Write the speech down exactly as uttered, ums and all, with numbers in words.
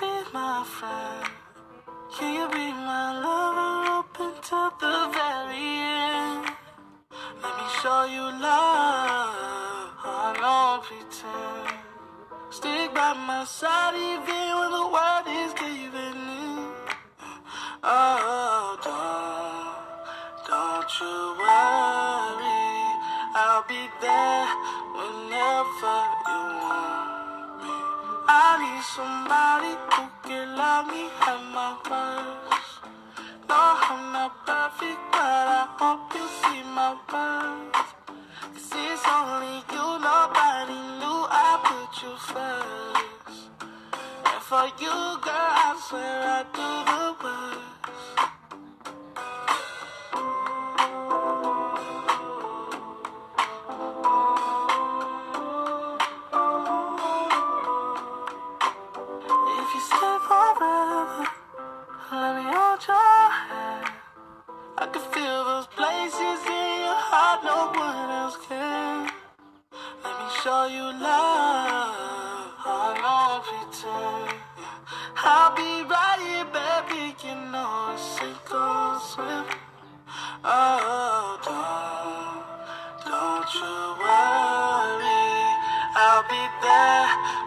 be my friend? Can you be my lover up until the very end? Let me show you love, I don't pretend. Stick by my side even when the world is giving in. Oh, don't, don't you worry, I'll be there whenever you want me. I need somebody who can love me at my worst. No, I'm not perfect, but I hope you see my worth. 'Cause it's only you, nobody knew I put you first. And for you, girl, I swear I do the worst. Show you love, I don't pretend. I'll be right here, baby, you know it's a cold swim. Oh, don't, don't you worry, I'll be there